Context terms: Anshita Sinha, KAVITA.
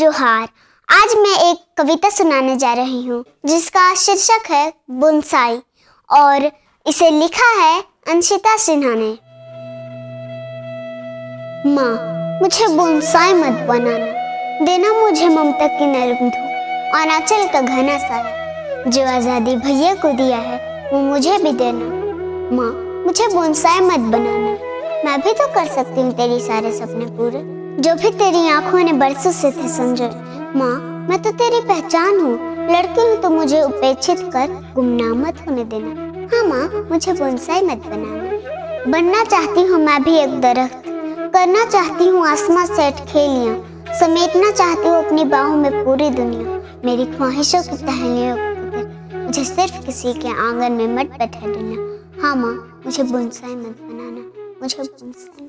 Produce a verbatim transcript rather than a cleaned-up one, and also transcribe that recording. जोहार। आज मैं एक कविता सुनाने जा रही हूँ जिसका शीर्षक है बोनसाई और इसे लिखा है अंशिता सिन्हा ने। माँ, मुझे बोनसाई मत बनाना, देना मुझे ममता की नरम धूप और आंचल का घना साया। जो आज़ादी भैया को दिया है वो मुझे भी देना। माँ, मुझे बोनसाई मत बनाना, मैं भी तो कर सकती हूँ तेरी सारे सपने पूरे, जो भी तेरी आंखों ने बरसों से थे संजोए। माँ, मैं तो तेरी पहचान हूँ, लड़की हूँ तो मुझे उपेक्षित कर गुमनाम मत होने देना। हाँ माँ, मुझे बोनसाई मत बनाना। बनना चाहती हूँ मैं भी एक दरख्त, करना चाहती हूँ आसमां से अटखेलियाँ, समेटना चाहती हूँ अपनी बाहों में पूरी दुनिया। मेरी ख्वाहिशों की टहनियों को मुझे सिर्फ किसी के आंगन में मत बैठा देना। हाँ माँ, मुझे बोनसाई मत बनाना, मुझे बोनसाई